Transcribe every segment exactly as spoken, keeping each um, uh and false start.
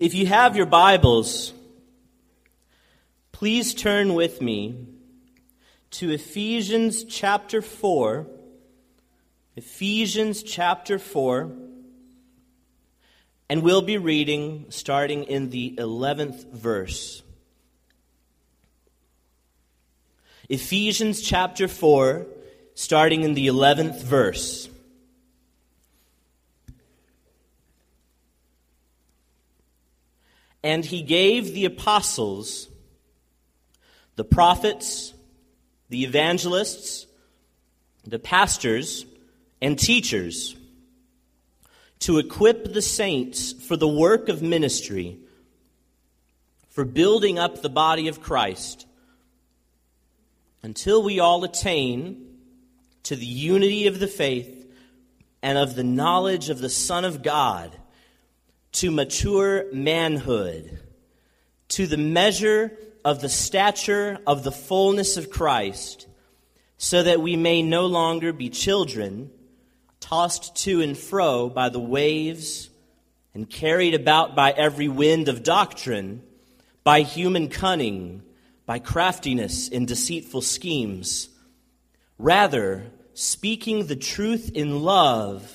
If you have your Bibles, please turn with me to Ephesians chapter four. Ephesians chapter four. And we'll be reading starting in the eleventh verse. Ephesians chapter four, starting in the eleventh verse. And he gave the apostles, the prophets, the evangelists, the pastors, and teachers to equip the saints for the work of ministry, for building up the body of Christ, until we all attain to the unity of the faith and of the knowledge of the Son of God, to mature manhood, to the measure of the stature of the fullness of Christ, so that we may no longer be children, tossed to and fro by the waves and carried about by every wind of doctrine, by human cunning, by craftiness in deceitful schemes. Rather, speaking the truth in love,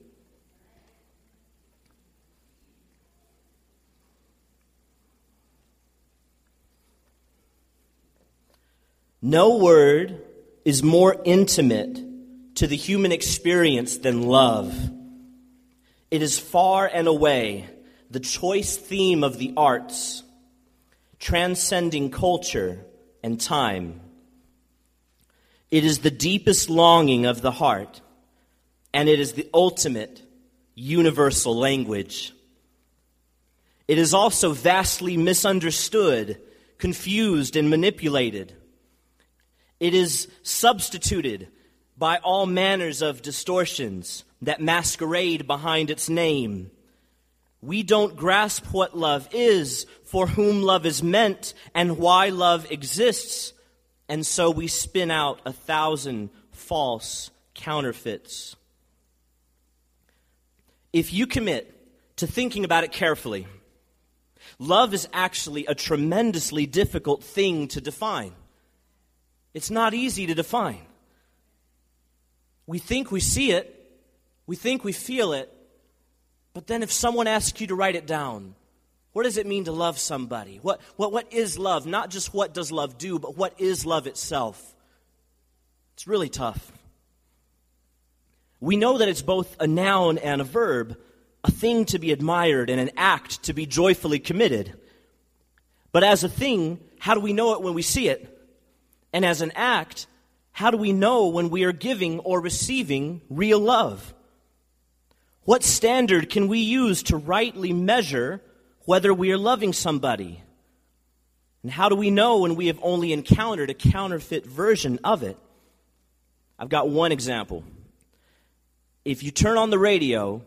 No word is more intimate to the human experience than love. It is far and away the choice theme of the arts, transcending culture and time. It is the deepest longing of the heart, and it is the ultimate universal language. It is also vastly misunderstood, confused, and manipulated. It is substituted by all manners of distortions that masquerade behind its name. We don't grasp what love is, for whom love is meant, and why love exists, and so we spin out a thousand false counterfeits. If you commit to thinking about it carefully, love is actually a tremendously difficult thing to define. It's not easy to define. We think we see it, we think we feel it, but then if someone asks you to write it down, what does it mean to love somebody? What, what, what is love? Not just what does love do, but what is love itself? It's really tough. We know that it's both a noun and a verb, a thing to be admired and an act to be joyfully committed. But as a thing, how do we know it when we see it? And as an act, how do we know when we are giving or receiving real love? What standard can we use to rightly measure whether we are loving somebody? And how do we know when we have only encountered a counterfeit version of it? I've got one example. If you turn on the radio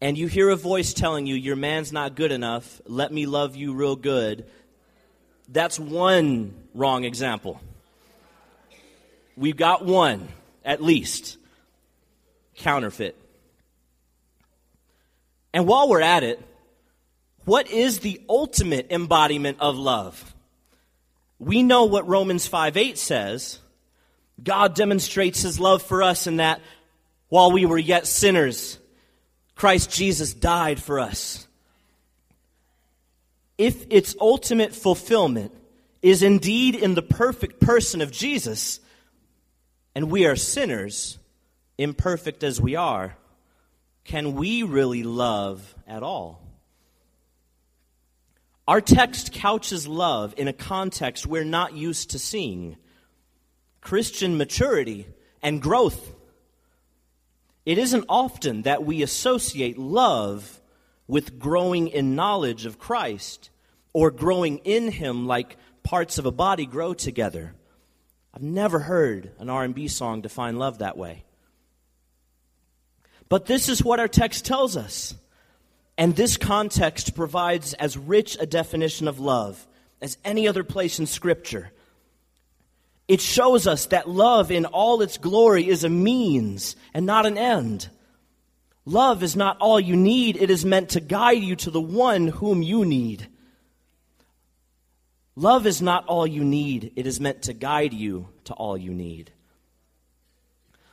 and you hear a voice telling you, "Your man's not good enough, let me love you real good," that's one wrong example. We've got one, at least, counterfeit. And while we're at it, what is the ultimate embodiment of love? We know what Romans five eight says. God demonstrates his love for us in that while we were yet sinners, Christ Jesus died for us. If its ultimate fulfillment is indeed in the perfect person of Jesus, and we are sinners, imperfect as we are, can we really love at all? Our text couches love in a context we're not used to seeing: Christian maturity and growth. It isn't often that we associate love with growing in knowledge of Christ, or growing in Him like parts of a body grow together. I've never heard an R and B song define love that way. But this is what our text tells us. And this context provides as rich a definition of love as any other place in Scripture. It shows us that love in all its glory is a means and not an end. Love is not all you need. It is meant to guide you to the one whom you need. Love is not all you need. It is meant to guide you to all you need.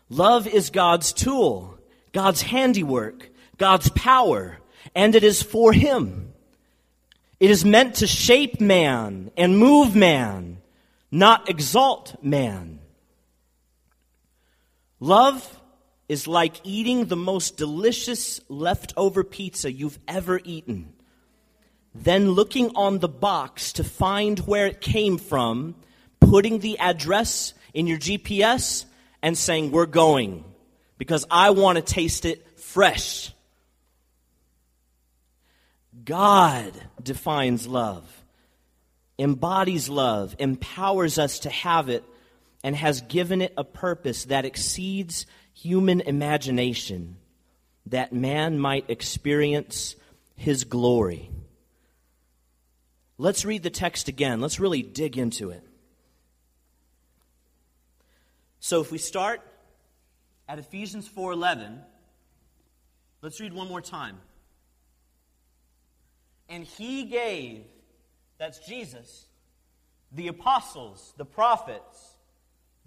Love is God's tool, God's handiwork, God's power, and it is for Him. It is meant to shape man and move man, not exalt man. Love is like eating the most delicious leftover pizza you've ever eaten, then looking on the box to find where it came from, putting the address in your G P S, and saying, "We're going, because I want to taste it fresh." God defines love, embodies love, empowers us to have it, and has given it a purpose that exceeds human imagination, that man might experience His glory. Let's read the text again. Let's really dig into it. So if we start at Ephesians four eleven, let's read one more time. And He gave, that's Jesus, the apostles, the prophets,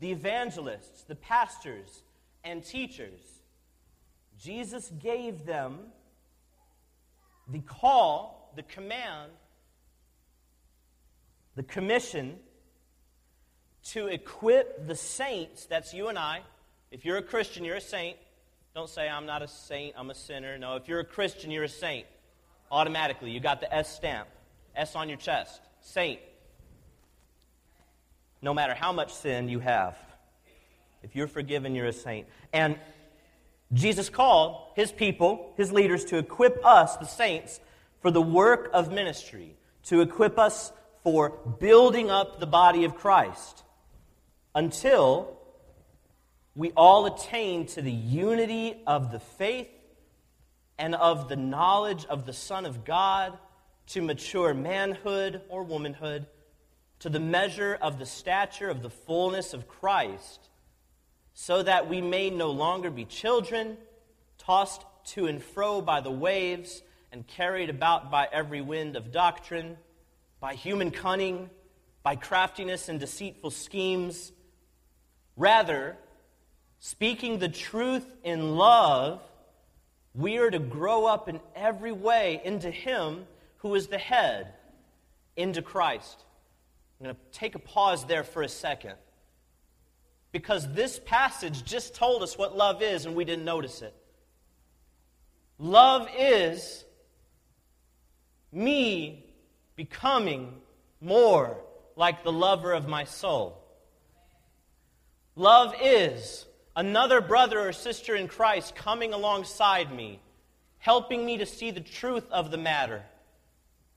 the evangelists, the pastors, and teachers. Jesus gave them the call, the command, the commission to equip the saints. That's you and I. If you're a Christian, you're a saint. Don't say, "I'm not a saint, I'm a sinner." No, if you're a Christian, you're a saint. Automatically, you got the S stamp. S on your chest. Saint. No matter how much sin you have. If you're forgiven, you're a saint. And Jesus called His people, His leaders, to equip us, the saints, for the work of ministry, to equip us for building up the body of Christ until we all attain to the unity of the faith and of the knowledge of the Son of God, to mature manhood or womanhood, to the measure of the stature of the fullness of Christ, so that we may no longer be children, tossed to and fro by the waves and carried about by every wind of doctrine, by human cunning, by craftiness and deceitful schemes. Rather, speaking the truth in love, we are to grow up in every way into Him who is the head, into Christ. I'm going to take a pause there for a second, because this passage just told us what love is and we didn't notice it. Love is me becoming more like the lover of my soul. Love is another brother or sister in Christ coming alongside me, helping me to see the truth of the matter,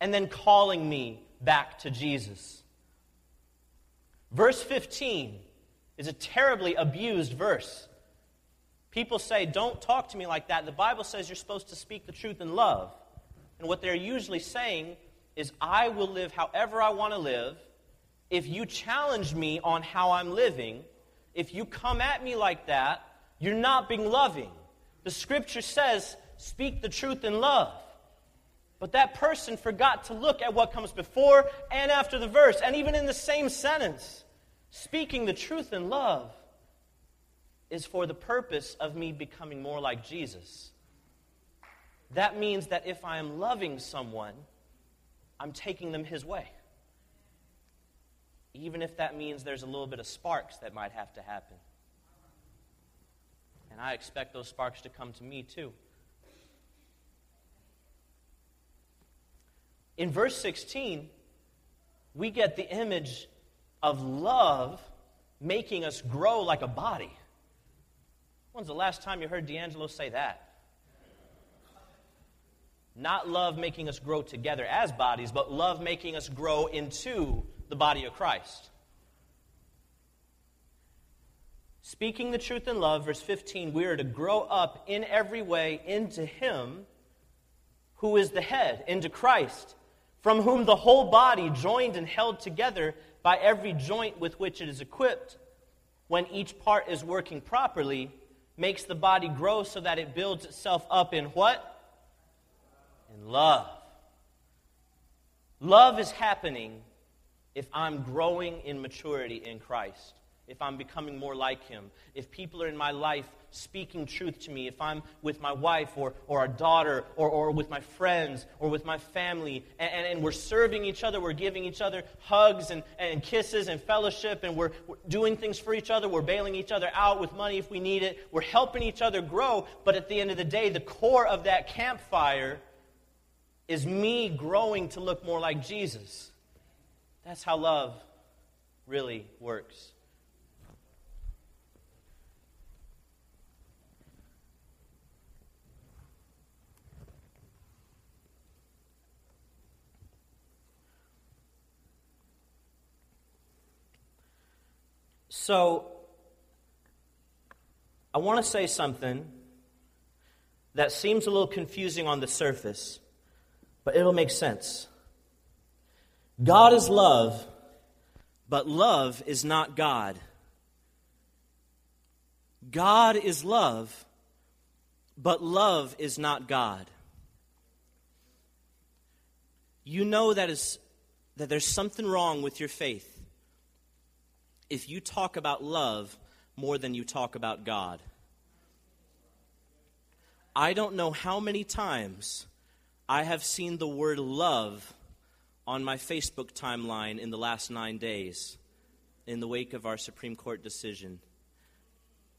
and then calling me back to Jesus. Verse fifteen is a terribly abused verse. People say, "Don't talk to me like that." The Bible says you're supposed to speak the truth in love. And what they're usually saying is, I will live however I want to live. If you challenge me on how I'm living, if you come at me like that, you're not being loving. The Scripture says, speak the truth in love. But that person forgot to look at what comes before and after the verse, and even in the same sentence. Speaking the truth in love is for the purpose of me becoming more like Jesus. That means that if I am loving someone, I'm taking them His way, even if that means there's a little bit of sparks that might have to happen. And I expect those sparks to come to me too. In verse sixteen, we get the image of love making us grow like a body. When's the last time you heard D'Angelo say that? Not love making us grow together as bodies, but love making us grow into the body of Christ. Speaking the truth in love, verse fifteen, we are to grow up in every way into Him who is the head, into Christ, from whom the whole body, joined and held together by every joint with which it is equipped, when each part is working properly, makes the body grow so that it builds itself up in what? In love. Love is happening if I'm growing in maturity in Christ, if I'm becoming more like Him, if people are in my life speaking truth to me, if I'm with my wife or, or our daughter or, or with my friends or with my family, and, and, and we're serving each other, we're giving each other hugs and, and kisses and fellowship, and we're, we're doing things for each other, we're bailing each other out with money if we need it, we're helping each other grow, but at the end of the day, the core of that campfire is me growing to look more like Jesus. That's how love really works. So, I want to say something that seems a little confusing on the surface, but it'll make sense. God is love, but love is not God. God is love, but love is not God. You know that is that there's something wrong with your faith if you talk about love more than you talk about God. I don't know how many times I have seen the word love on my Facebook timeline in the last nine days in the wake of our Supreme Court decision,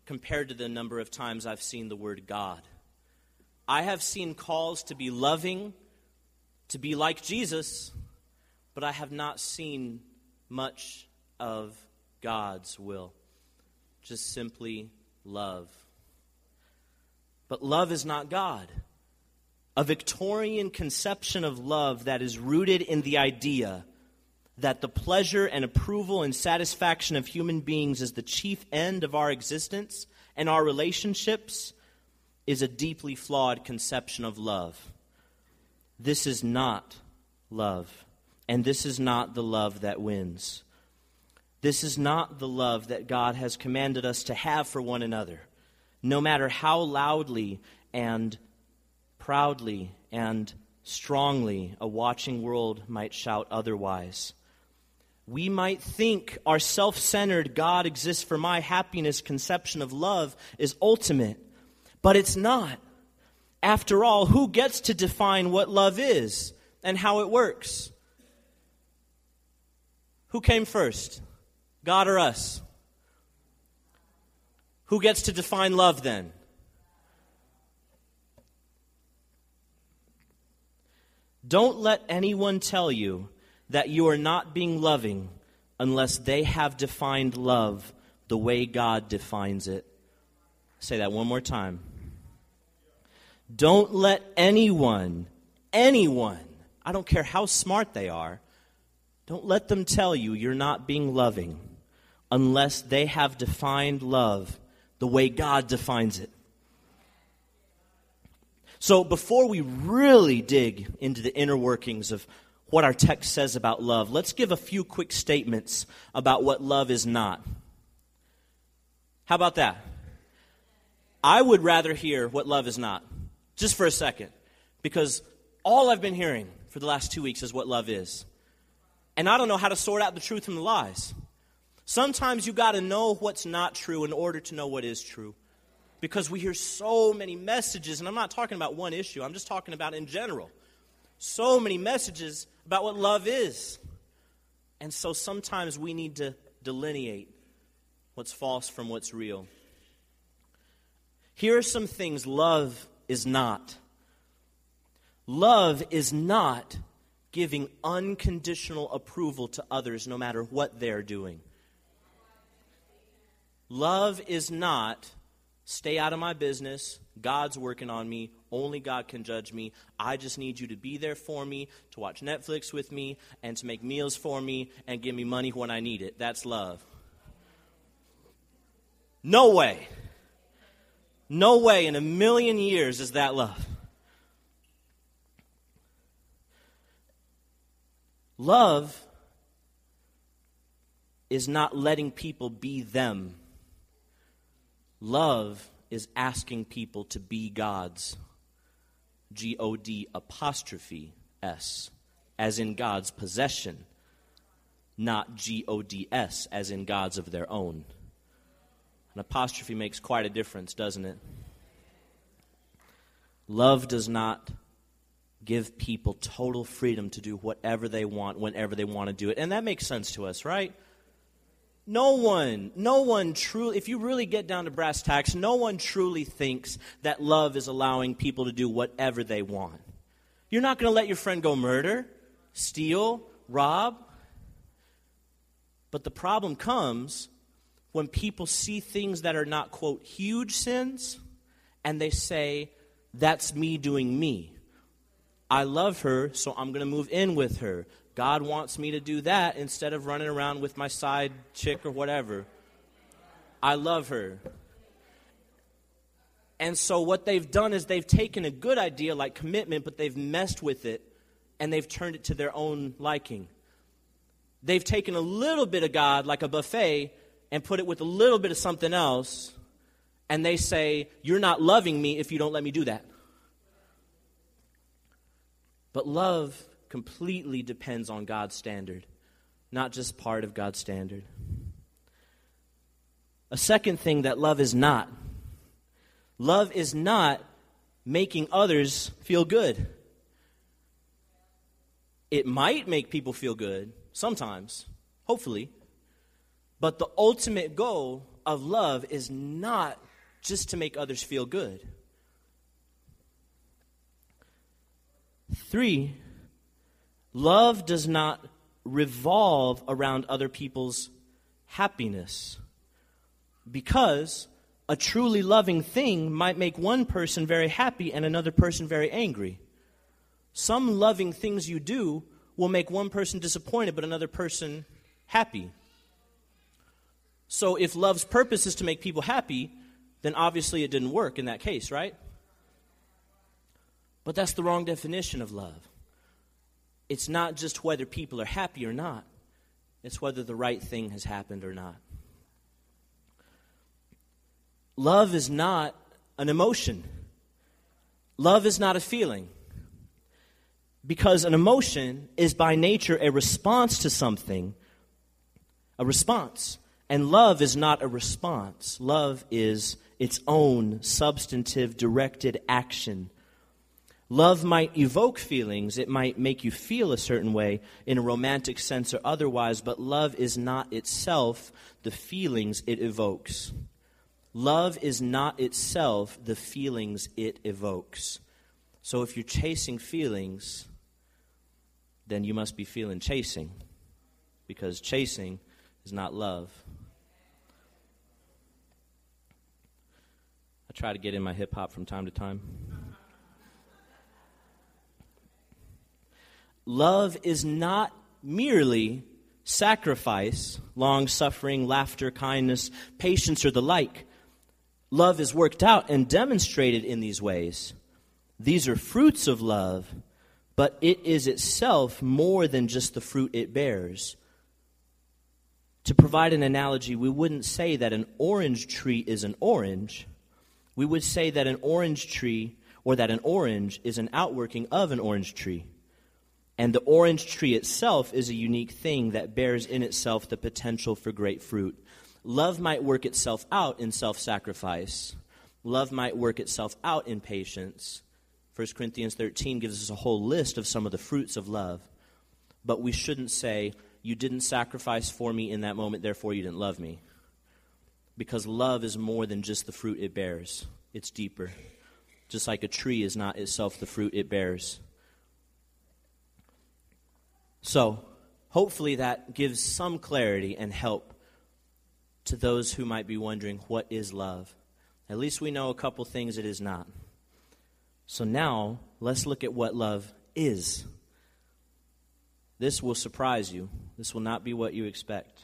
compared to the number of times I've seen the word God. I have seen calls to be loving, to be like Jesus, but I have not seen much of God's will, just simply love. But love is not God. A Victorian conception of love that is rooted in the idea that the pleasure and approval and satisfaction of human beings is the chief end of our existence and our relationships is a deeply flawed conception of love. This is not love, and this is not the love that wins. This is not the love that God has commanded us to have for one another, no matter how loudly and proudly and strongly a watching world might shout otherwise. We might think our self-centered God exists for my happiness conception of love is ultimate, but it's not. After all, who gets to define what love is and how it works? Who came first? God or us? Who gets to define love then? Don't let anyone tell you that you are not being loving unless they have defined love the way God defines it. I'll say that one more time. Don't let anyone, anyone, I don't care how smart they are, don't let them tell you you're not being loving unless they have defined love the way God defines it. So before we really dig into the inner workings of what our text says about love, let's give a few quick statements about what love is not. How about that? I would rather hear what love is not, just for a second, because all I've been hearing for the last two weeks is what love is. And I don't know how to sort out the truth from the lies. Sometimes you got to know what's not true in order to know what is true, because we hear so many messages, and I'm not talking about one issue, I'm just talking about in general. So many messages about what love is. And so sometimes we need to delineate what's false from what's real. Here are some things love is not. Love is not giving unconditional approval to others no matter what they're doing. Love is not, stay out of my business, God's working on me, only God can judge me, I just need you to be there for me, to watch Netflix with me, and to make meals for me, and give me money when I need it. That's love. No way. No way in a million years is that love. Love is not letting people be them. Love is asking people to be God's. G O D apostrophe S, as in God's possession, not G O D S, as in gods of their own. An apostrophe makes quite a difference, doesn't it? Love does not give people total freedom to do whatever they want, whenever they want to do it. And that makes sense to us, right? No one, no one truly, if you really get down to brass tacks, no one truly thinks that love is allowing people to do whatever they want. You're not going to let your friend go murder, steal, rob. But the problem comes when people see things that are not, quote, huge sins, and they say, that's me doing me. I love her, so I'm going to move in with her. God wants me to do that instead of running around with my side chick or whatever. I love her. And so what they've done is they've taken a good idea like commitment, but they've messed with it, and they've turned it to their own liking. They've taken a little bit of God like a buffet and put it with a little bit of something else, and they say, you're not loving me if you don't let me do that. But love completely depends on God's standard, not just part of God's standard. A second thing that love is not. Love is not making others feel good. It might make people feel good sometimes, hopefully, but the ultimate goal of love is not just to make others feel good. Three, love does not revolve around other people's happiness, because a truly loving thing might make one person very happy and another person very angry. Some loving things you do will make one person disappointed but another person happy. So if love's purpose is to make people happy, then obviously it didn't work in that case, right? But that's the wrong definition of love. It's not just whether people are happy or not. It's whether the right thing has happened or not. Love is not an emotion. Love is not a feeling. Because an emotion is by nature a response to something. A response. And love is not a response. Love is its own substantive, directed action. Love might evoke feelings. It might make you feel a certain way in a romantic sense or otherwise, but love is not itself the feelings it evokes. Love is not itself the feelings it evokes. So if you're chasing feelings, then you must be feeling chasing, because chasing is not love. I try to get in my hip-hop from time to time. Love is not merely sacrifice, long-suffering, laughter, kindness, patience, or the like. Love is worked out and demonstrated in these ways. These are fruits of love, but it is itself more than just the fruit it bears. To provide an analogy, we wouldn't say that an orange tree is an orange. We would say that an orange tree, or that an orange, is an outworking of an orange tree. And the orange tree itself is a unique thing that bears in itself the potential for great fruit. Love might work itself out in self-sacrifice. Love might work itself out in patience. First Corinthians thirteen gives us a whole list of some of the fruits of love. But we shouldn't say, you didn't sacrifice for me in that moment, therefore you didn't love me. Because love is more than just the fruit it bears. It's deeper. Just like a tree is not itself the fruit it bears. So, hopefully that gives some clarity and help to those who might be wondering, what is love? At least we know a couple things it is not. So now, let's look at what love is. This will surprise you. This will not be what you expect.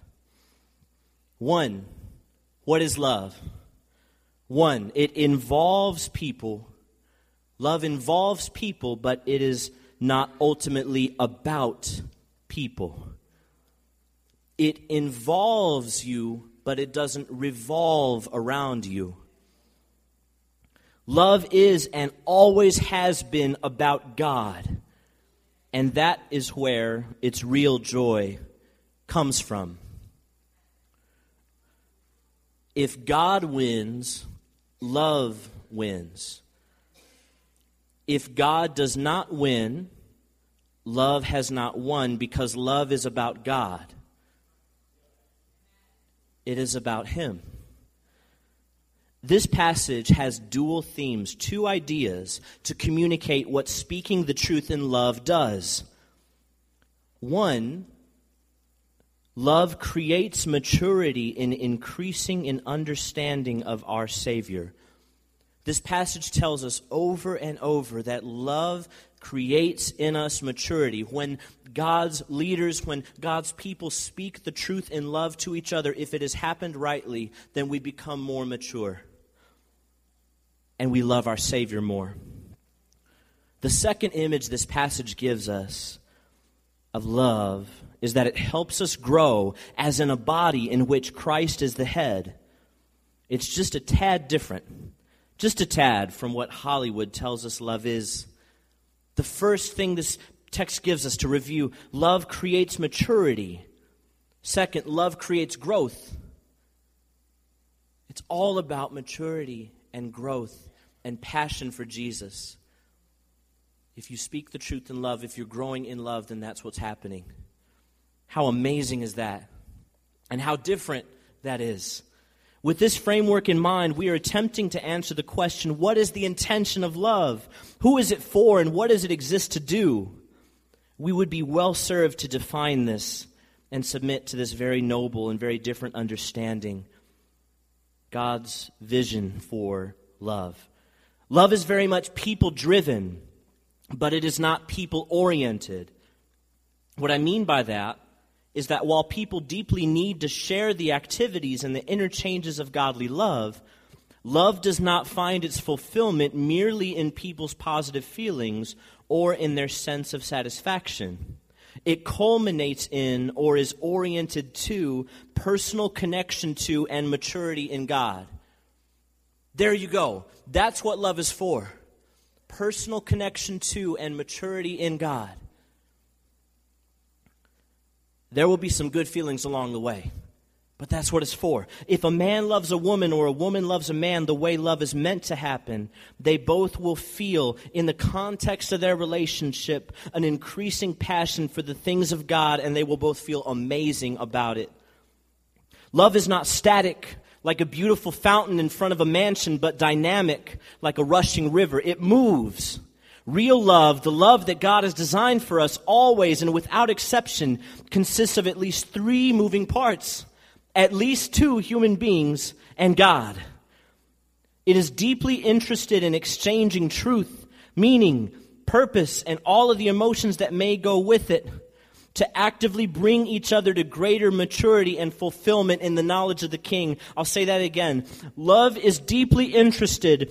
One, What is love? One, it involves people. Love involves people, but it is not ultimately about people. It involves you, but it doesn't revolve around you. Love is and always has been about God. And that is where its real joy comes from. If God wins, love wins. If God does not win, love has not won, because love is about God. It is about Him. This passage has dual themes, two ideas to communicate what speaking the truth in love does. One, love creates maturity in increasing in understanding of our Savior. This passage tells us over and over that love creates in us maturity. When God's leaders, when God's people speak the truth in love to each other, if it has happened rightly, then we become more mature. And we love our Savior more. The second image this passage gives us of love is that it helps us grow as in a body in which Christ is the head. It's just a tad different. Just a tad from what Hollywood tells us love is. The first thing this text gives us to review, love creates maturity. Second, love creates growth. It's all about maturity and growth and passion for Jesus. If you speak the truth in love, if you're growing in love, then that's what's happening. How amazing is that? And how different that is. With this framework in mind, we are attempting to answer the question, what is the intention of love? Who is it for, and what does it exist to do? We would be well served to define this and submit to this very noble and very different understanding, God's vision for love. Love is very much people-driven, but it is not people-oriented. What I mean by that is that while people deeply need to share the activities and the interchanges of godly love, love does not find its fulfillment merely in people's positive feelings or in their sense of satisfaction. It culminates in or is oriented to personal connection to and maturity in God. There you go. That's what love is for. Personal connection to and maturity in God. There will be some good feelings along the way, but that's what it's for. If a man loves a woman or a woman loves a man the way love is meant to happen, they both will feel, in the context of their relationship, an increasing passion for the things of God, and they will both feel amazing about it. Love is not static, like a beautiful fountain in front of a mansion, but dynamic, like a rushing river. It moves. Real love, the love that God has designed for us always and without exception, consists of at least three moving parts, at least two human beings and God. It is deeply interested in exchanging truth, meaning, purpose, and all of the emotions that may go with it to actively bring each other to greater maturity and fulfillment in the knowledge of the King. I'll say that again. Love is deeply interested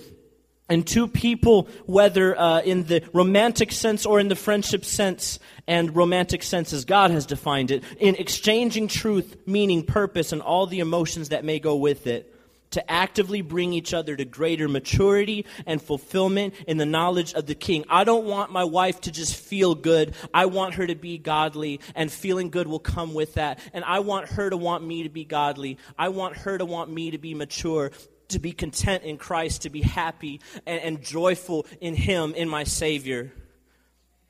and two people, whether uh, in the romantic sense or in the friendship sense, and romantic sense as God has defined it, in exchanging truth, meaning, purpose, and all the emotions that may go with it, to actively bring each other to greater maturity and fulfillment in the knowledge of the King. I don't want my wife to just feel good. I want her to be godly, and feeling good will come with that. And I want her to want me to be godly. I want her to want me to be mature, to be content in Christ, to be happy and, and joyful in Him, in my Savior.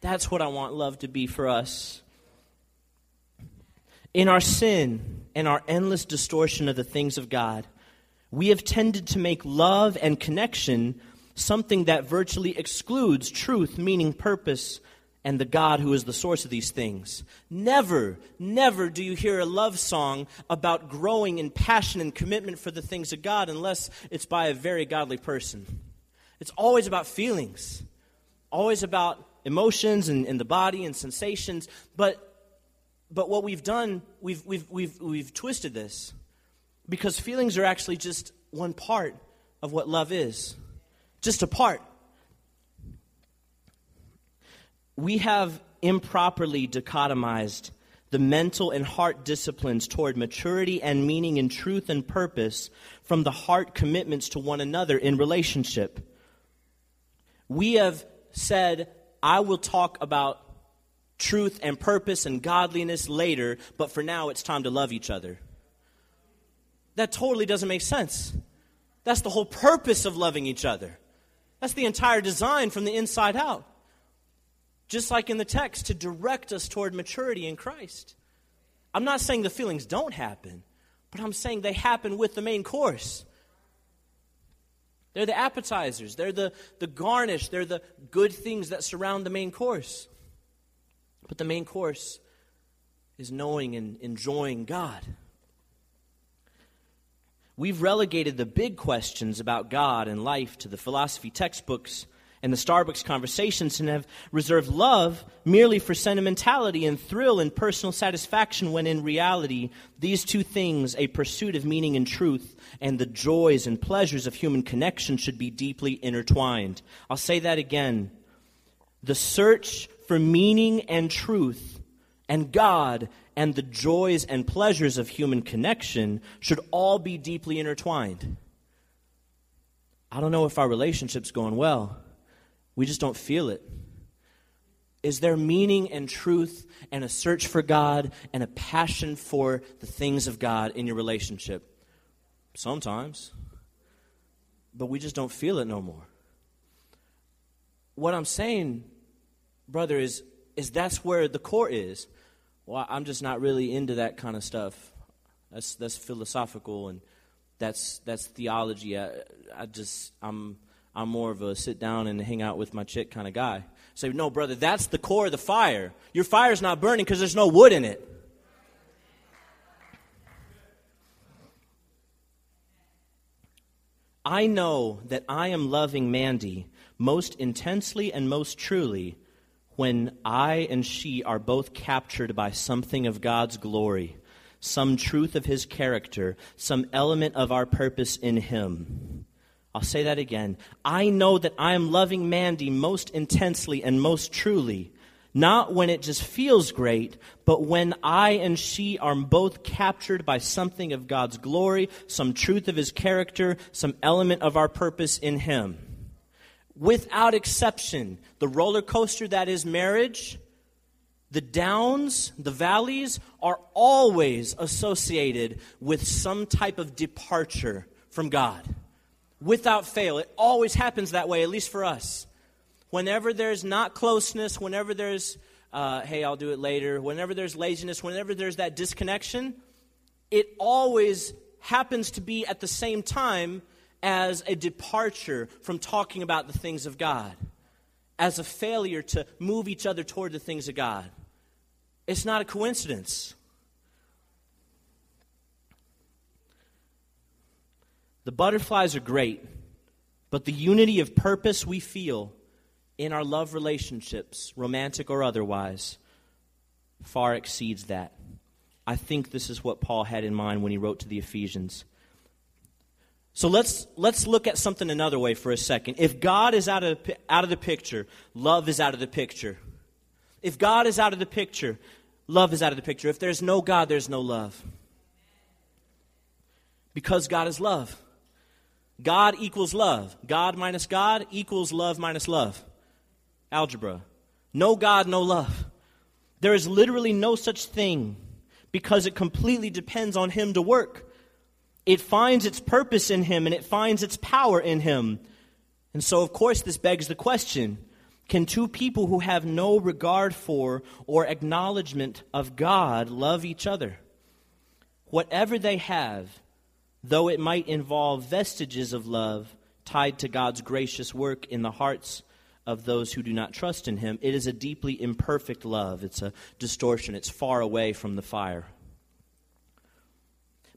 That's what I want love to be for us. In our sin and our endless distortion of the things of God, we have tended to make love and connection something that virtually excludes truth, meaning, purpose, and the God who is the source of these things. Never, never do you hear a love song about growing in passion and commitment for the things of God unless it's by a very godly person. It's always about feelings, always about emotions and, and the body and sensations. But but what we've done, we've we've we've we've twisted this. Because feelings are actually just one part of what love is. Just a part. We have improperly dichotomized the mental and heart disciplines toward maturity and meaning and truth and purpose from the heart commitments to one another in relationship. We have said, I will talk about truth and purpose and godliness later, but for now it's time to love each other. That totally doesn't make sense. That's the whole purpose of loving each other. That's the entire design from the inside out. Just like in the text, to direct us toward maturity in Christ. I'm not saying the feelings don't happen, but I'm saying they happen with the main course. They're the appetizers. They're the, the garnish. They're the good things that surround the main course. But the main course is knowing and enjoying God. We've relegated the big questions about God and life to the philosophy textbooks and the Starbucks conversations and have reserved love merely for sentimentality and thrill and personal satisfaction when in reality, these two things, a pursuit of meaning and truth and the joys and pleasures of human connection, should be deeply intertwined. I'll say that again. The search for meaning and truth and God and the joys and pleasures of human connection should all be deeply intertwined. I don't know if our relationship's going well. We just don't feel it. Is there meaning and truth and a search for God and a passion for the things of God in your relationship? Sometimes. But we just don't feel it no more. What I'm saying, brother, is, is that's where the core is. Well, I'm just not really into that kind of stuff. That's that's philosophical and that's that's theology. I, I just I'm I'm more of a sit down and hang out with my chick kind of guy. Say, no, brother, that's the core of the fire. Your fire's not burning because there's no wood in it. I know that I am loving Mandy most intensely and most truly when I and she are both captured by something of God's glory, some truth of his character, some element of our purpose in him. I'll say that again. I know that I am loving Mandy most intensely and most truly, not when it just feels great, but when I and she are both captured by something of God's glory, some truth of his character, some element of our purpose in him. Without exception, the roller coaster that is marriage, the downs, the valleys, are always associated with some type of departure from God. Without fail, it always happens that way, at least for us. Whenever there's not closeness, whenever there's, uh, hey, I'll do it later, whenever there's laziness, whenever there's that disconnection, it always happens to be at the same time as a departure from talking about the things of God, as a failure to move each other toward the things of God. It's not a coincidence. The butterflies are great, but the unity of purpose we feel in our love relationships, romantic or otherwise, far exceeds that. I think this is what Paul had in mind when he wrote to the Ephesians. So let's let's look at something another way for a second. If God is out of out of the picture, love is out of the picture. If God is out of the picture, love is out of the picture. If there's no God, there's no love. Because God is love. God equals love. God minus God equals love minus love. Algebra. No God, no love. There is literally no such thing because it completely depends on him to work. It finds its purpose in him, and it finds its power in him. And so, of course, this begs the question, can two people who have no regard for or acknowledgement of God love each other? Whatever they have, though it might involve vestiges of love tied to God's gracious work in the hearts of those who do not trust in him, it is a deeply imperfect love. It's a distortion. It's far away from the fire.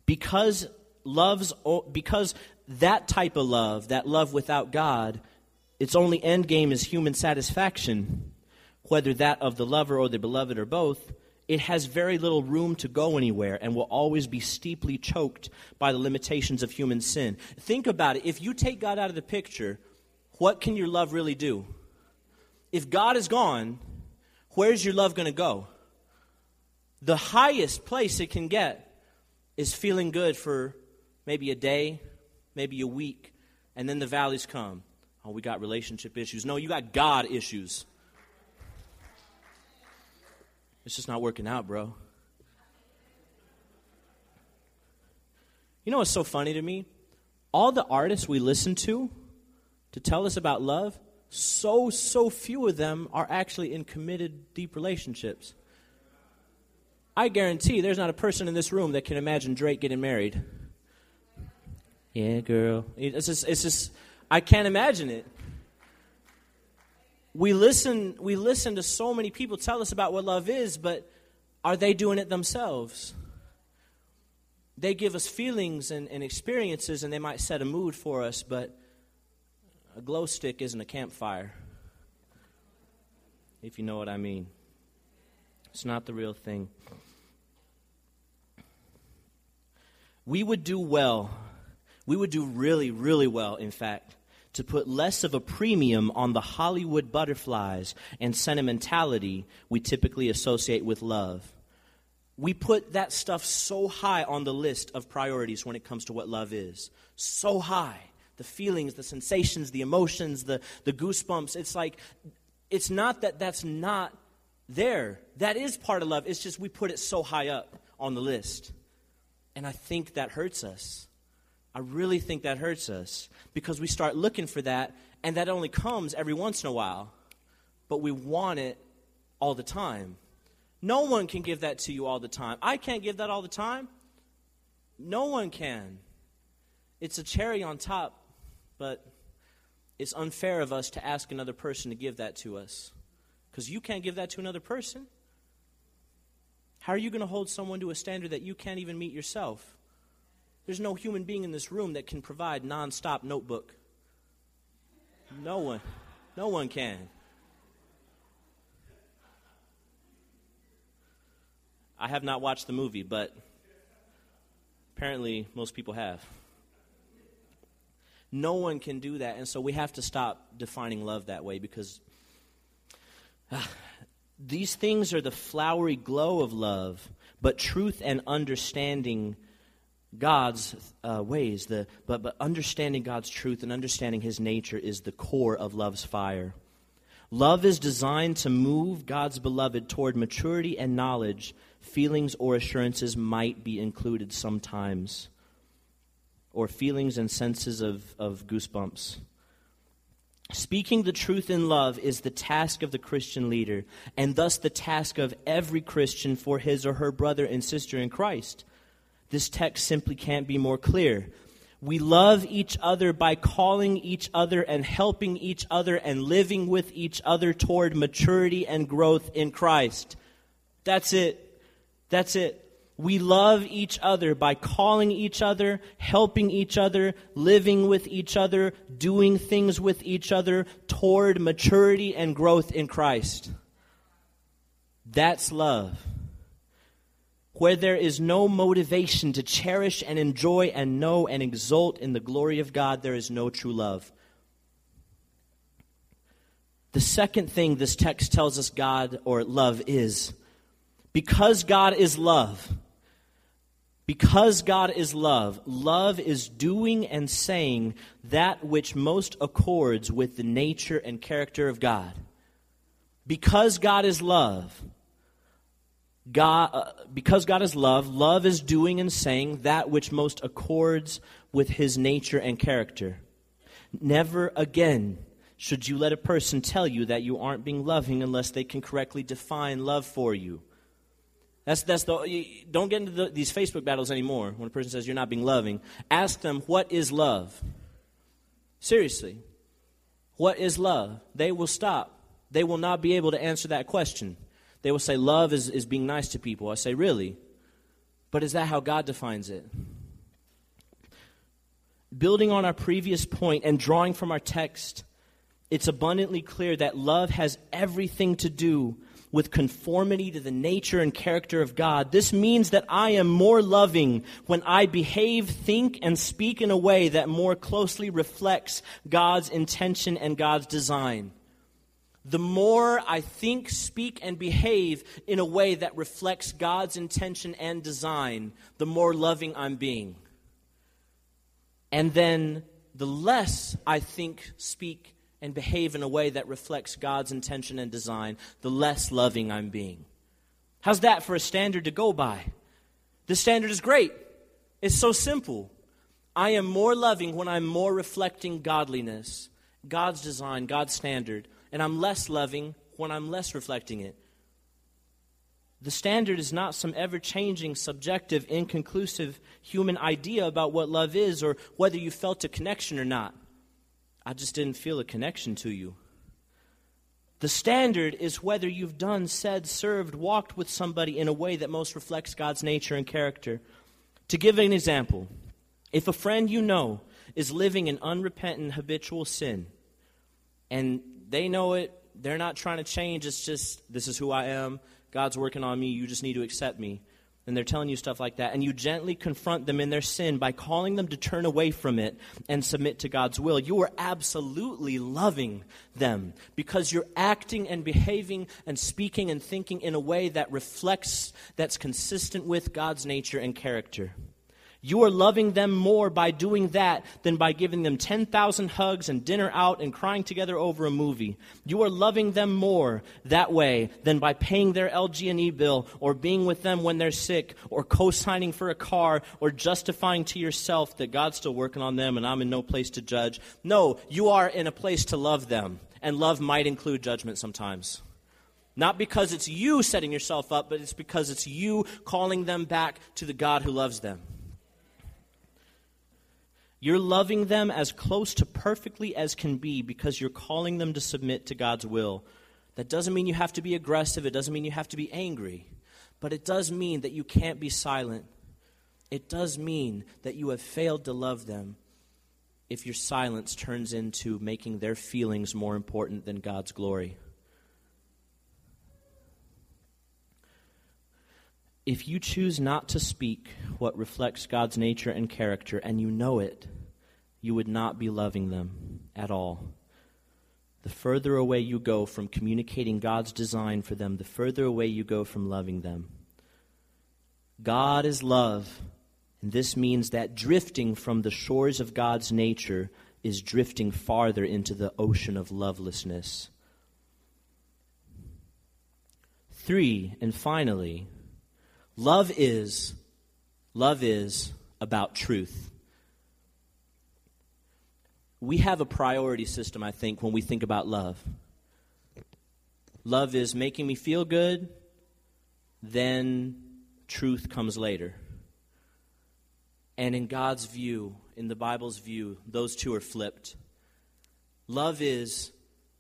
Because... Love's because that type of love, that love without God, its only end game is human satisfaction, whether that of the lover or the beloved or both. It has very little room to go anywhere and will always be steeply choked by the limitations of human sin. Think about it. If you take God out of the picture, what can your love really do? If God is gone, where's your love going to go? The highest place it can get is feeling good for maybe a day, maybe a week, and then the valleys come. Oh, we got relationship issues. No, you got God issues. It's just not working out, bro. You know what's so funny to me? All the artists we listen to to tell us about love, so, so few of them are actually in committed, deep relationships. I guarantee there's not a person in this room that can imagine Drake getting married. Yeah, girl. It's just, it's just I can't imagine it. We listen we listen to so many people tell us about what love is, but are they doing it themselves? They give us feelings and, and experiences, and they might set a mood for us, but a glow stick isn't a campfire, if you know what I mean. It's not the real thing. We would do well. We would do really, really well, in fact, to put less of a premium on the Hollywood butterflies and sentimentality we typically associate with love. We put that stuff so high on the list of priorities when it comes to what love is. So high. The feelings, the sensations, the emotions, the, the goosebumps. It's like, it's not that that's not there. That is part of love. It's just we put it so high up on the list. And I think that hurts us. I really think that hurts us because we start looking for that, and that only comes every once in a while, but we want it all the time. No one can give that to you all the time. I can't give that all the time. No one can. It's a cherry on top, but it's unfair of us to ask another person to give that to us because you can't give that to another person. How are you going to hold someone to a standard that you can't even meet yourself? There's no human being in this room that can provide nonstop notebook. No one. No one can. I have not watched the movie, but apparently most people have. No one can do that, and so we have to stop defining love that way because uh, these things are the flowery glow of love, but truth and understanding God's uh, ways, the but but understanding God's truth and understanding His nature is the core of love's fire. Love is designed to move God's beloved toward maturity and knowledge. Feelings or assurances might be included sometimes, or feelings and senses of, of goosebumps. Speaking the truth in love is the task of the Christian leader, and thus the task of every Christian for his or her brother and sister in Christ. This text simply can't be more clear. We love each other by calling each other and helping each other and living with each other toward maturity and growth in Christ. That's it. That's it. We love each other by calling each other, helping each other, living with each other, doing things with each other toward maturity and growth in Christ. That's love. Where there is no motivation to cherish and enjoy and know and exult in the glory of God, there is no true love. The second thing this text tells us God or love is, because God is love, because God is love, love is doing and saying that which most accords with the nature and character of God. Because God is love, God, uh, because God is love, love is doing and saying that which most accords with His nature and character. Never again should you let a person tell you that you aren't being loving unless they can correctly define love for you. That's that's the don't get into the, these Facebook battles anymore. When a person says you're not being loving, ask them what is love. Seriously, what is love? They will stop. They will not be able to answer that question. They will say love is, is being nice to people. I say, really? But is that how God defines it? Building on our previous point and drawing from our text, it's abundantly clear that love has everything to do with conformity to the nature and character of God. This means that I am more loving when I behave, think, and speak in a way that more closely reflects God's intention and God's design. The more I think, speak, and behave in a way that reflects God's intention and design, the more loving I'm being. And then the less I think, speak, and behave in a way that reflects God's intention and design, the less loving I'm being. How's that for a standard to go by? The standard is great. It's so simple. I am more loving when I'm more reflecting godliness, God's design, God's standard. And I'm less loving when I'm less reflecting it. The standard is not some ever-changing, subjective, inconclusive human idea about what love is or whether you felt a connection or not. I just didn't feel a connection to you. The standard is whether you've done, said, served, walked with somebody in a way that most reflects God's nature and character. To give an example, if a friend you know is living in unrepentant, habitual sin, and they know it, they're not trying to change, it's just, this is who I am, God's working on me, you just need to accept me. And they're telling you stuff like that, and you gently confront them in their sin by calling them to turn away from it and submit to God's will. You are absolutely loving them because you're acting and behaving and speaking and thinking in a way that reflects, that's consistent with God's nature and character. You are loving them more by doing that than by giving them ten thousand hugs and dinner out and crying together over a movie. You are loving them more that way than by paying their L G and E bill or being with them when they're sick or co-signing for a car or justifying to yourself that God's still working on them and I'm in no place to judge. No, you are in a place to love them, and love might include judgment sometimes. Not because it's you setting yourself up, but it's because it's you calling them back to the God who loves them. You're loving them as close to perfectly as can be because you're calling them to submit to God's will. That doesn't mean you have to be aggressive. It doesn't mean you have to be angry. But it does mean that you can't be silent. It does mean that you have failed to love them if your silence turns into making their feelings more important than God's glory. If you choose not to speak what reflects God's nature and character, and you know it, you would not be loving them at all. The further away you go from communicating God's design for them, the further away you go from loving them. God is love, and this means that drifting from the shores of God's nature is drifting farther into the ocean of lovelessness. Three, and finally, Love is, love is about truth. We have a priority system, I think, when we think about love. Love is making me feel good, then truth comes later. And in God's view, in the Bible's view, those two are flipped. Love is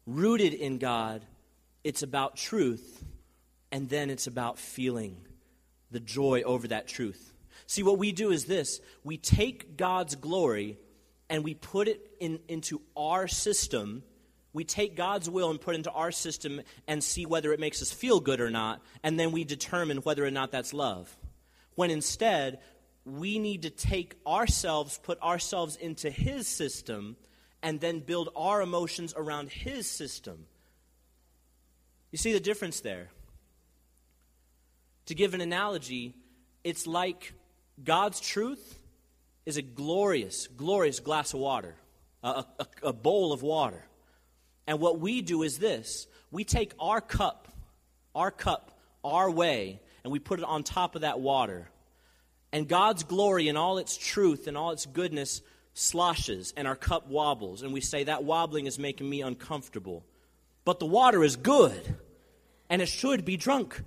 rooted in God, it's about truth, and then it's about feeling. The joy over that truth. See, what we do is this. We take God's glory and we put it in, into our system. We take God's will and put it into our system and see whether it makes us feel good or not. And then we determine whether or not that's love. When instead, we need to take ourselves, put ourselves into His system, and then build our emotions around His system. You see the difference there? To give an analogy, it's like God's truth is a glorious, glorious glass of water, a, a, a bowl of water. And what we do is this. We take our cup, our cup, our way, and we put it on top of that water. And God's glory and all its truth and all its goodness sloshes, and our cup wobbles. And we say, that wobbling is making me uncomfortable. But the water is good, and it should be drunk.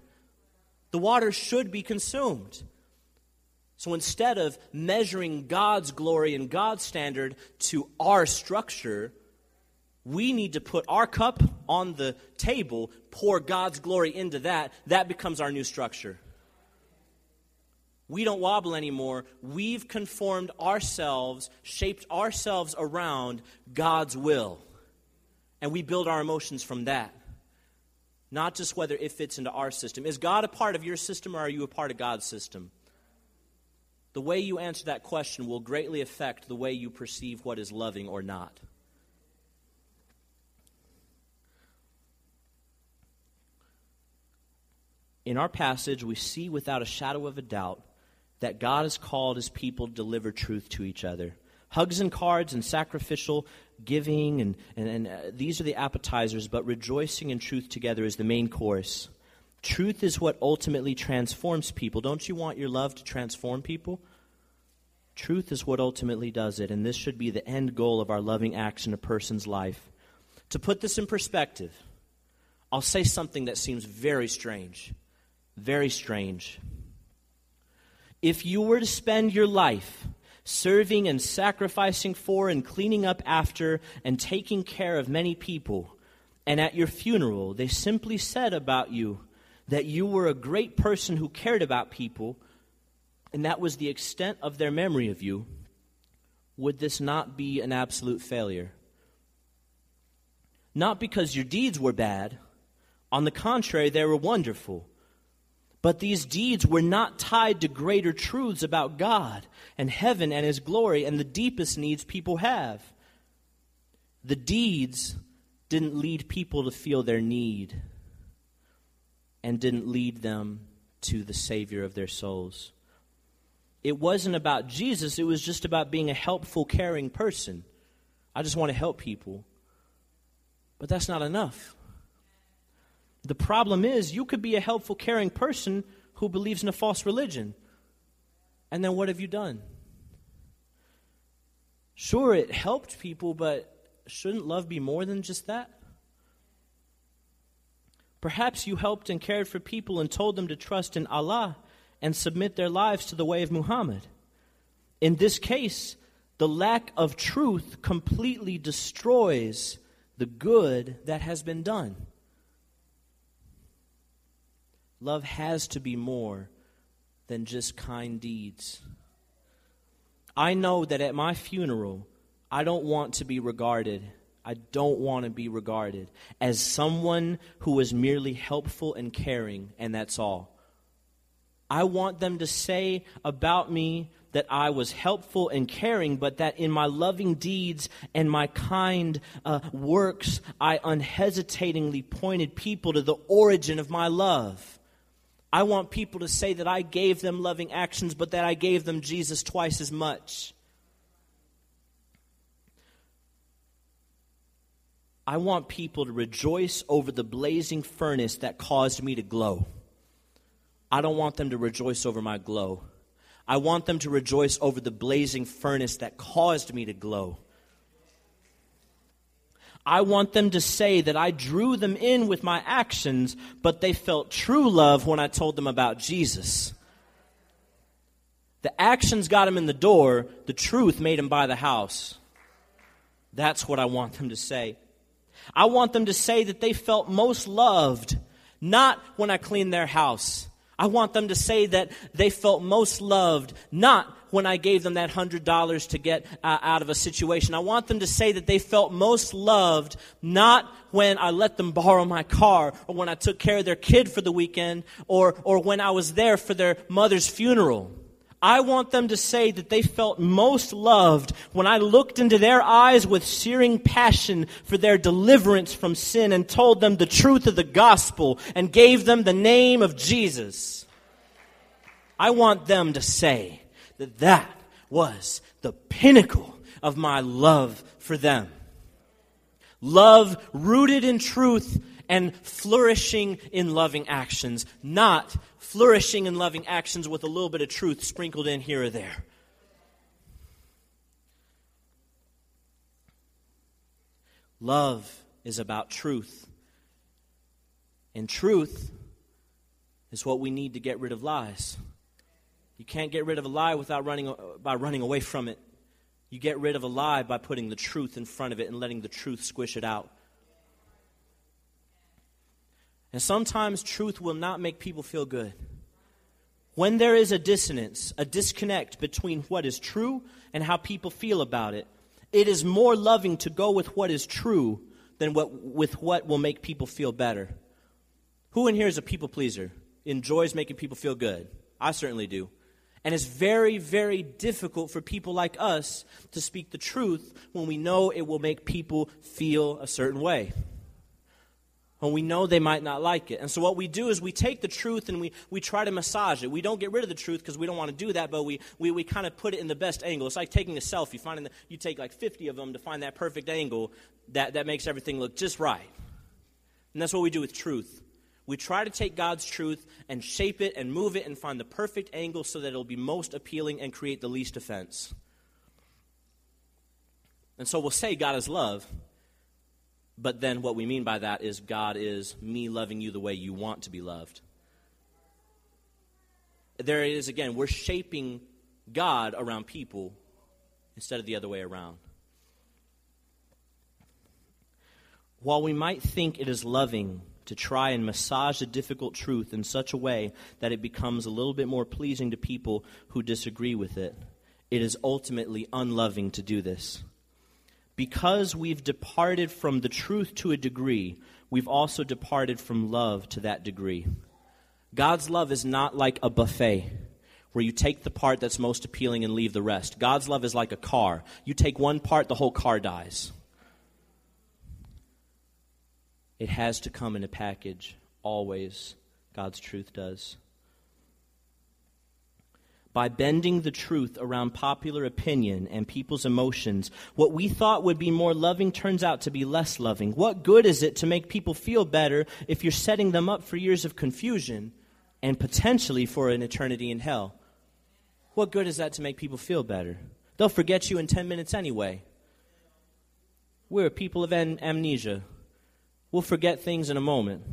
The water should be consumed. So instead of measuring God's glory and God's standard to our structure, we need to put our cup on the table, pour God's glory into that. That becomes our new structure. We don't wobble anymore. We've conformed ourselves, shaped ourselves around God's will. And we build our emotions from that. not just whether it fits into our system. Is God a part of your system, or are you a part of God's system? The way you answer that question will greatly affect the way you perceive what is loving or not. In our passage, we see without a shadow of a doubt that God has called his people to deliver truth to each other. Hugs and cards and sacrificial giving, and, and, and uh, these are the appetizers, but rejoicing in truth together is the main course. Truth is what ultimately transforms people. Don't you want your love to transform people? Truth is what ultimately does it, and this should be the end goal of our loving action in a person's life. To put this in perspective, I'll say something that seems very strange, very strange. If you were to spend your life serving and sacrificing for and cleaning up after and taking care of many people, and at your funeral they simply said about you that you were a great person who cared about people, and that was the extent of their memory of you, would this not be an absolute failure? Not because your deeds were bad. On the contrary, they were wonderful. But these deeds were not tied to greater truths about God and heaven and his glory and the deepest needs people have. The deeds didn't lead people to feel their need, and didn't lead them to the Savior of their souls. It wasn't about Jesus. It was just about being a helpful, caring person. I just want to help people. But that's not enough. The problem is, you could be a helpful, caring person who believes in a false religion. And then what have you done? Sure, it helped people, but shouldn't love be more than just that? Perhaps you helped and cared for people and told them to trust in Allah and submit their lives to the way of Muhammad. In this case, the lack of truth completely destroys the good that has been done. Love has to be more than just kind deeds. I know that at my funeral, I don't want to be regarded, I don't want to be regarded as someone who was merely helpful and caring, and that's all. I want them to say about me that I was helpful and caring, but that in my loving deeds and my kind uh, works, I unhesitatingly pointed people to the origin of my love. I want people to say that I gave them loving actions, but that I gave them Jesus twice as much. I want people to rejoice over the blazing furnace that caused me to glow. I don't want them to rejoice over my glow. I want them to rejoice over the blazing furnace that caused me to glow. I want them to say that I drew them in with my actions, but they felt true love when I told them about Jesus. The actions got them in the door. The truth made them buy the house. That's what I want them to say. I want them to say that they felt most loved, not when I cleaned their house. I want them to say that they felt most loved, not when I gave them that one hundred dollars to get uh, out of a situation. I want them to say that they felt most loved, not when I let them borrow my car, or when I took care of their kid for the weekend, or, or when I was there for their mother's funeral. I want them to say that they felt most loved when I looked into their eyes with searing passion for their deliverance from sin and told them the truth of the gospel and gave them the name of Jesus. I want them to say that that was the pinnacle of my love for them. Love rooted in truth and flourishing in loving actions, not flourishing in loving actions with a little bit of truth sprinkled in here or there. Love is about truth. And truth is what we need to get rid of lies. You can't get rid of a lie without running by running away from it. You get rid of a lie by putting the truth in front of it and letting the truth squish it out. And sometimes truth will not make people feel good. When there is a dissonance, a disconnect between what is true and how people feel about it, it is more loving to go with what is true than what, with what will make people feel better. Who in here is a people pleaser? Enjoys making people feel good? I certainly do. And it's very, very difficult for people like us to speak the truth when we know it will make people feel a certain way, when we know they might not like it. And so what we do is we take the truth and we, we try to massage it. We don't get rid of the truth because we don't want to do that, but we, we, we kind of put it in the best angle. It's like taking a selfie. Finding the, you take like fifty of them to find that perfect angle that, that makes everything look just right. And that's what we do with truth. We try to take God's truth and shape it and move it and find the perfect angle so that it'll be most appealing and create the least offense. And so we'll say God is love, but then what we mean by that is God is me loving you the way you want to be loved. There it is again. We're shaping God around people instead of the other way around. While we might think it is loving to try and massage a difficult truth in such a way that it becomes a little bit more pleasing to people who disagree with it, it is ultimately unloving to do this. Because we've departed from the truth to a degree, we've also departed from love to that degree. God's love is not like a buffet where you take the part that's most appealing and leave the rest. God's love is like a car. You take one part, the whole car dies. It has to come in a package, always. God's truth does. By bending the truth around popular opinion and people's emotions, what we thought would be more loving turns out to be less loving. What good is it to make people feel better if you're setting them up for years of confusion and potentially for an eternity in hell? What good is that to make people feel better? They'll forget you in ten minutes anyway. We're a people of am- amnesia. We'll forget things in a moment.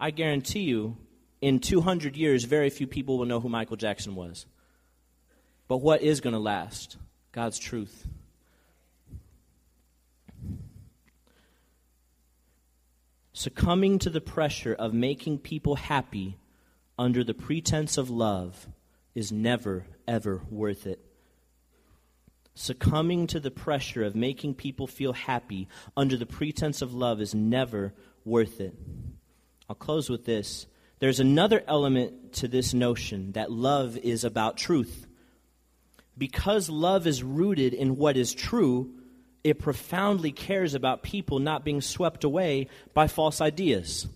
I guarantee you, in two hundred years, very few people will know who Michael Jackson was. But what is going to last? God's truth. Succumbing to the pressure of making people happy under the pretense of love is never, ever worth it. Succumbing to the pressure of making people feel happy under the pretense of love is never worth it. I'll close with this. There's another element to this notion that love is about truth. Because love is rooted in what is true, it profoundly cares about people not being swept away by false ideas.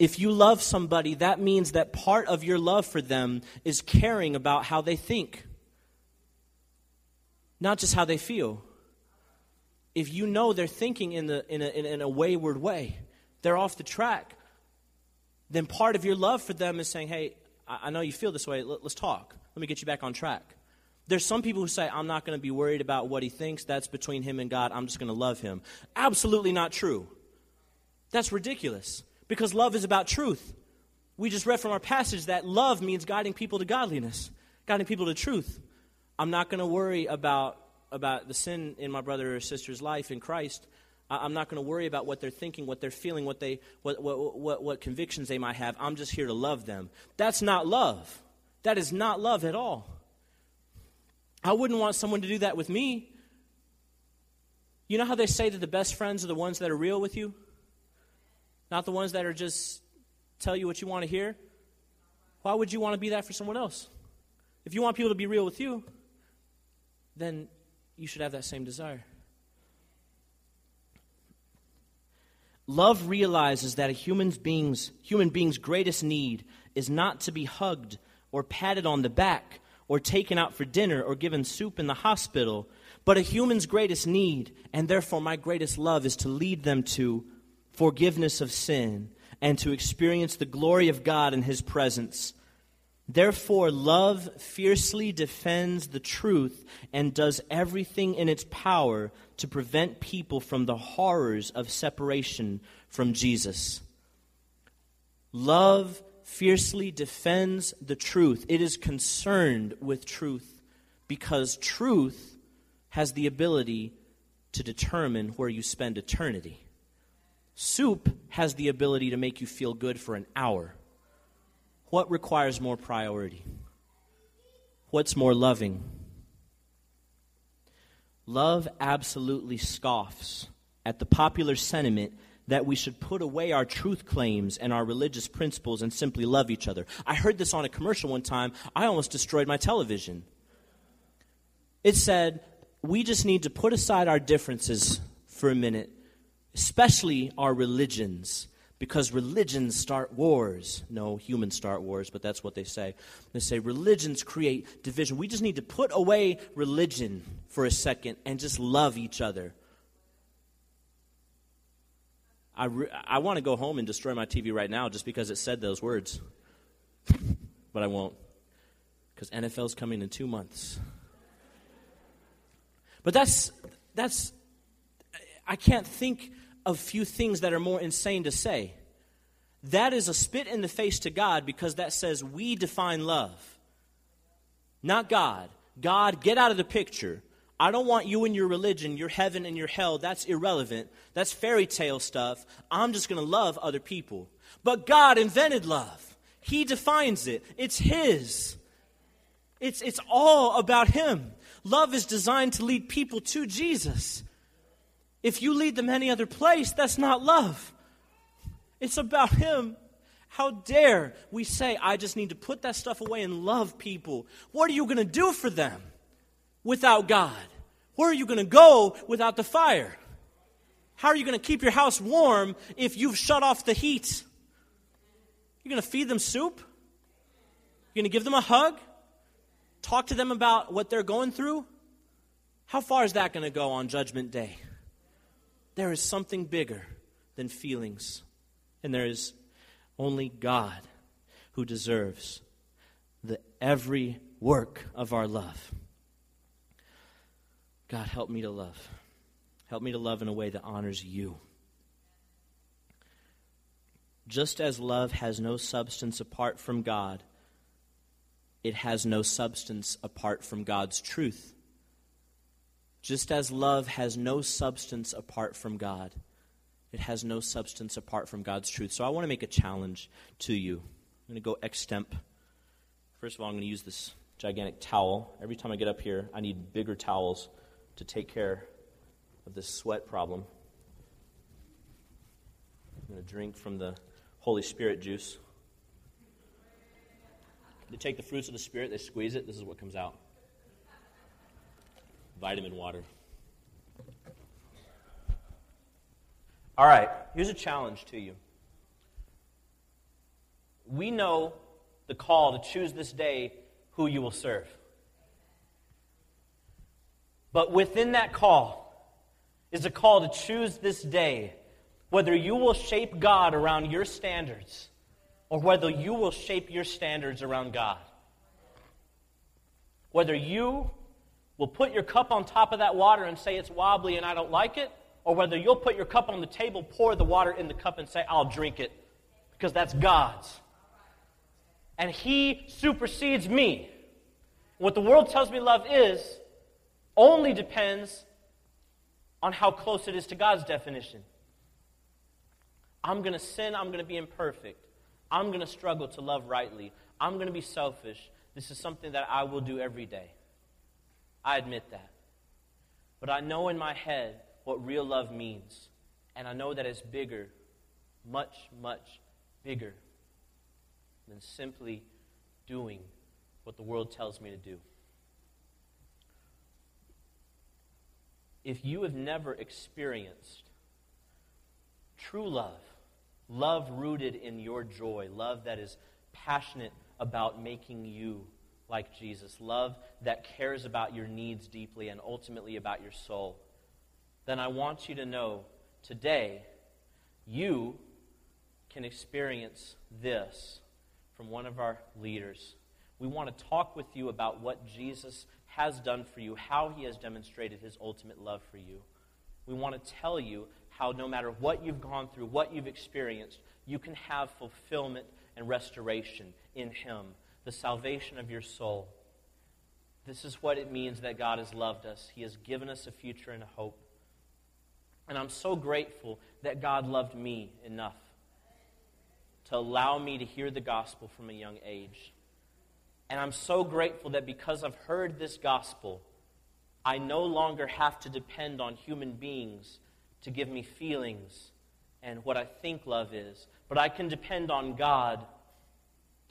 If you love somebody, that means that part of your love for them is caring about how they think, not just how they feel. If you know they're thinking in the in a, in a wayward way, they're off the track, then part of your love for them is saying, hey, I know you feel this way. Let's talk. Let me get you back on track. There's some people who say, I'm not going to be worried about what he thinks. That's between him and God. I'm just going to love him. Absolutely not true. That's ridiculous, because love is about truth. We just read from our passage that love means guiding people to godliness, guiding people to truth. I'm not going to worry about, about the sin in my brother or sister's life in Christ. I'm not going to worry about what they're thinking, what they're feeling, what they, what, what, what, what convictions they might have. I'm just here to love them. That's not love. That is not love at all. I wouldn't want someone to do that with me. You know how they say that the best friends are the ones that are real with you? Not the ones that are just tell you what you want to hear? Why would you want to be that for someone else? If you want people to be real with you, then you should have that same desire. Love realizes that a human being's, human being's greatest need is not to be hugged or patted on the back or taken out for dinner or given soup in the hospital, but a human's greatest need, and therefore my greatest love, is to lead them to forgiveness of sin and to experience the glory of God in His presence. Therefore, love fiercely defends the truth and does everything in its power to prevent people from the horrors of separation from Jesus. Love fiercely defends the truth. It is concerned with truth because truth has the ability to determine where you spend eternity. Soup has the ability to make you feel good for an hour. What requires more priority? What's more loving? Love absolutely scoffs at the popular sentiment that we should put away our truth claims and our religious principles and simply love each other. I heard this on a commercial one time. I almost destroyed my television. It said, we just need to put aside our differences for a minute, especially our religions, because religions start wars. No, humans start wars, but that's what they say. They say religions create division. We just need to put away religion for a second and just love each other. I, re- I want to go home and destroy my T V right now just because it said those words. But I won't, because N F L's coming in two months. But that's, that's, I can't think of few things that are more insane to say. That is a spit in the face to God, because that says we define love, not God. God, get out of the picture. I don't want you and your religion, your heaven and your hell. That's irrelevant. That's fairy tale stuff. I'm just going to love other people. But God invented love. He defines it. It's His. It's, it's all about Him. Love is designed to lead people to Jesus. If you lead them any other place, that's not love. It's about Him. How dare we say, I just need to put that stuff away and love people. What are you going to do for them without God? Where are you going to go without the fire? How are you going to keep your house warm if you've shut off the heat? You're going to feed them soup? You're going to give them a hug? Talk to them about what they're going through? How far is that going to go on Judgment Day? There is something bigger than feelings, and there is only God who deserves the every work of our love. God, help me to love. Help me to love in a way that honors You. Just as love has no substance apart from God, it has no substance apart from God's truth. Just as love has no substance apart from God, it has no substance apart from God's truth. So I want to make a challenge to you. I'm going to go extemp. First of all, I'm going to use this gigantic towel. Every time I get up here, I need bigger towels to take care of this sweat problem. I'm going to drink from the Holy Spirit juice. They take the fruits of the Spirit, they squeeze it, this is what comes out. Vitamin water. All right, here's a challenge to you. We know the call to choose this day who you will serve. But within that call is a call to choose this day whether you will shape God around your standards or whether you will shape your standards around God. Whether you will put your cup on top of that water and say it's wobbly and I don't like it, or whether you'll put your cup on the table, pour the water in the cup and say, I'll drink it, because that's God's. And He supersedes me. What the world tells me love is only depends on how close it is to God's definition. I'm going to sin, I'm going to be imperfect. I'm going to struggle to love rightly. I'm going to be selfish. This is something that I will do every day. I admit that. But I know in my head what real love means. And I know that it's bigger, much, much bigger than simply doing what the world tells me to do. If you have never experienced true love, love rooted in your joy, love that is passionate about making you like Jesus, love that cares about your needs deeply and ultimately about your soul, then I want you to know today you can experience this from one of our leaders. We want to talk with you about what Jesus has done for you, how He has demonstrated His ultimate love for you. We want to tell you how no matter what you've gone through, what you've experienced, you can have fulfillment and restoration in Him, the salvation of your soul. This is what it means that God has loved us. He has given us a future and a hope. And I'm so grateful that God loved me enough to allow me to hear the gospel from a young age. And I'm so grateful that because I've heard this gospel, I no longer have to depend on human beings to give me feelings and what I think love is, but I can depend on God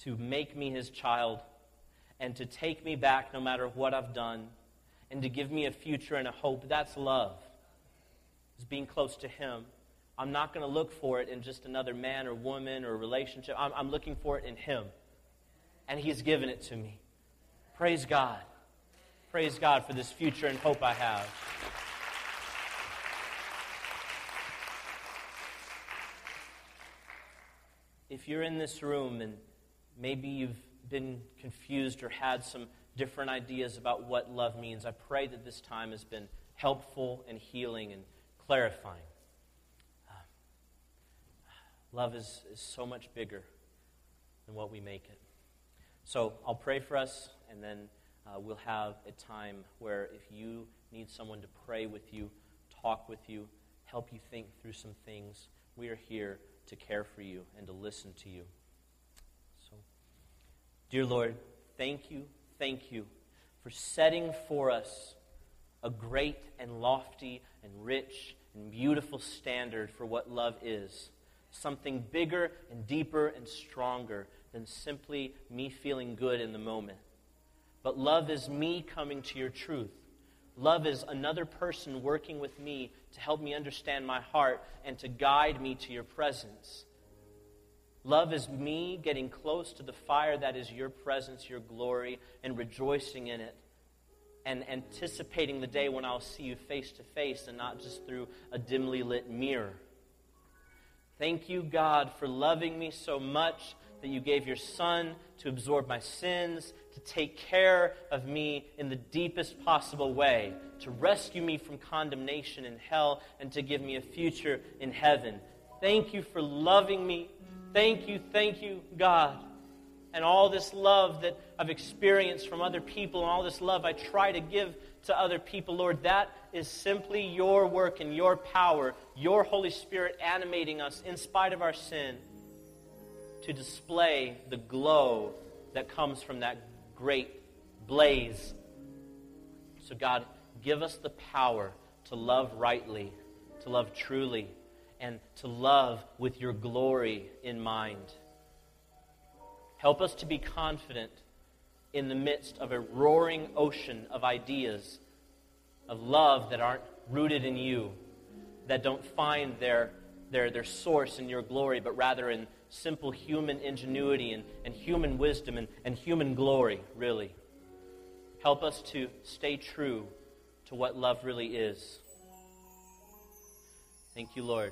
to make me his child and to take me back no matter what I've done and to give me a future and a hope. That's love. It's being close to him. I'm not going to look for it in just another man or woman or relationship. I'm, I'm looking for it in him. And he's given it to me. Praise God. Praise God for this future and hope I have. If you're in this room and maybe you've been confused or had some different ideas about what love means, I pray that this time has been helpful and healing and clarifying. Uh, love is, is so much bigger than what we make it. So I'll pray for us, and then uh, we'll have a time where if you need someone to pray with you, talk with you, help you think through some things, we are here to care for you and to listen to you. So, dear Lord, thank you, thank you for setting for us a great and lofty and rich and beautiful standard for what love is. Something bigger and deeper and stronger than simply me feeling good in the moment. But love is me coming to your truth. Love is another person working with me to help me understand my heart and to guide me to your presence. Love is me getting close to the fire that is your presence, your glory, and rejoicing in it, and anticipating the day when I'll see you face to face and not just through a dimly lit mirror. Thank you, God, for loving me so much that you gave your Son to absorb my sins, to take care of me in the deepest possible way, to rescue me from condemnation in hell, and to give me a future in heaven. Thank you for loving me. Thank you, thank you, God. And all this love that I've experienced from other people and all this love I try to give to other people, Lord, that is simply your work and your power, your Holy Spirit animating us in spite of our sin, to display the glow that comes from that great blaze. So God, give us the power to love rightly, to love truly, and to love with your glory in mind. Help us to be confident in the midst of a roaring ocean of ideas of love that aren't rooted in you, that don't find their their their source in your glory, but rather in simple human ingenuity and, and human wisdom and, and human glory, really. Help us to stay true to what love really is. Thank you, Lord.